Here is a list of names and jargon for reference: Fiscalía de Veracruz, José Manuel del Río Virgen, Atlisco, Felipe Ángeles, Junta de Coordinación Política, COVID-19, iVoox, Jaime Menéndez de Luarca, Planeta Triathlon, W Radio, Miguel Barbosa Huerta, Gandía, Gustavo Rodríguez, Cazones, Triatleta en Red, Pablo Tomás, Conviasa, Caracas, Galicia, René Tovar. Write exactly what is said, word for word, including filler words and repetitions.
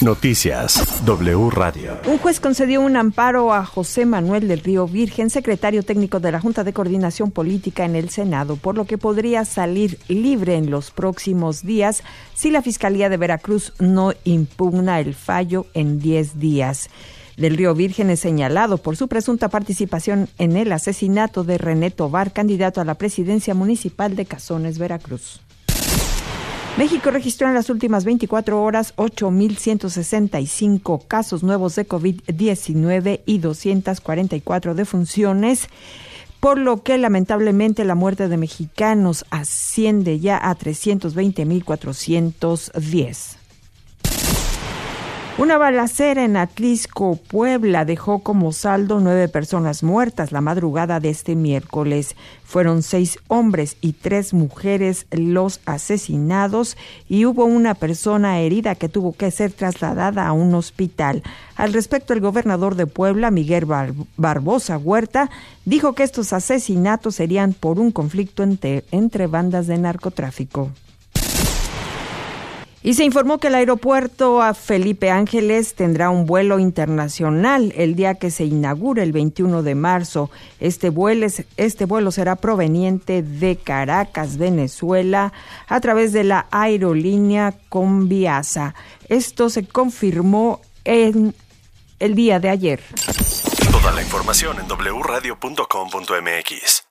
Noticias W Radio. Un juez concedió un amparo a José Manuel del Río Virgen, secretario técnico de la Junta de Coordinación Política en el Senado, por lo que podría salir libre en los próximos días si la Fiscalía de Veracruz no impugna el fallo en diez días. Del Río Virgen es señalado por su presunta participación en el asesinato de René Tovar, candidato a la presidencia municipal de Cazones, Veracruz. México registró en las últimas veinticuatro horas ocho mil ciento sesenta y cinco casos nuevos de COVID diecinueve y doscientas cuarenta y cuatro defunciones, por lo que lamentablemente la muerte de mexicanos asciende ya a trescientos veinte mil cuatrocientos diez. Una balacera en Atlisco, Puebla, dejó como saldo nueve personas muertas la madrugada de este miércoles. Fueron seis hombres y tres mujeres los asesinados y hubo una persona herida que tuvo que ser trasladada a un hospital. Al respecto, el gobernador de Puebla, Miguel Bar- Barbosa Huerta, dijo que estos asesinatos serían por un conflicto entre, entre bandas de narcotráfico. Y se informó que el aeropuerto a Felipe Ángeles tendrá un vuelo internacional el día que se inaugure el veintiuno de marzo. Este vuelo, es, este vuelo será proveniente de Caracas, Venezuela, a través de la aerolínea Conviasa. Esto se confirmó en el día de ayer. Toda la información en doble u radio punto com punto m x.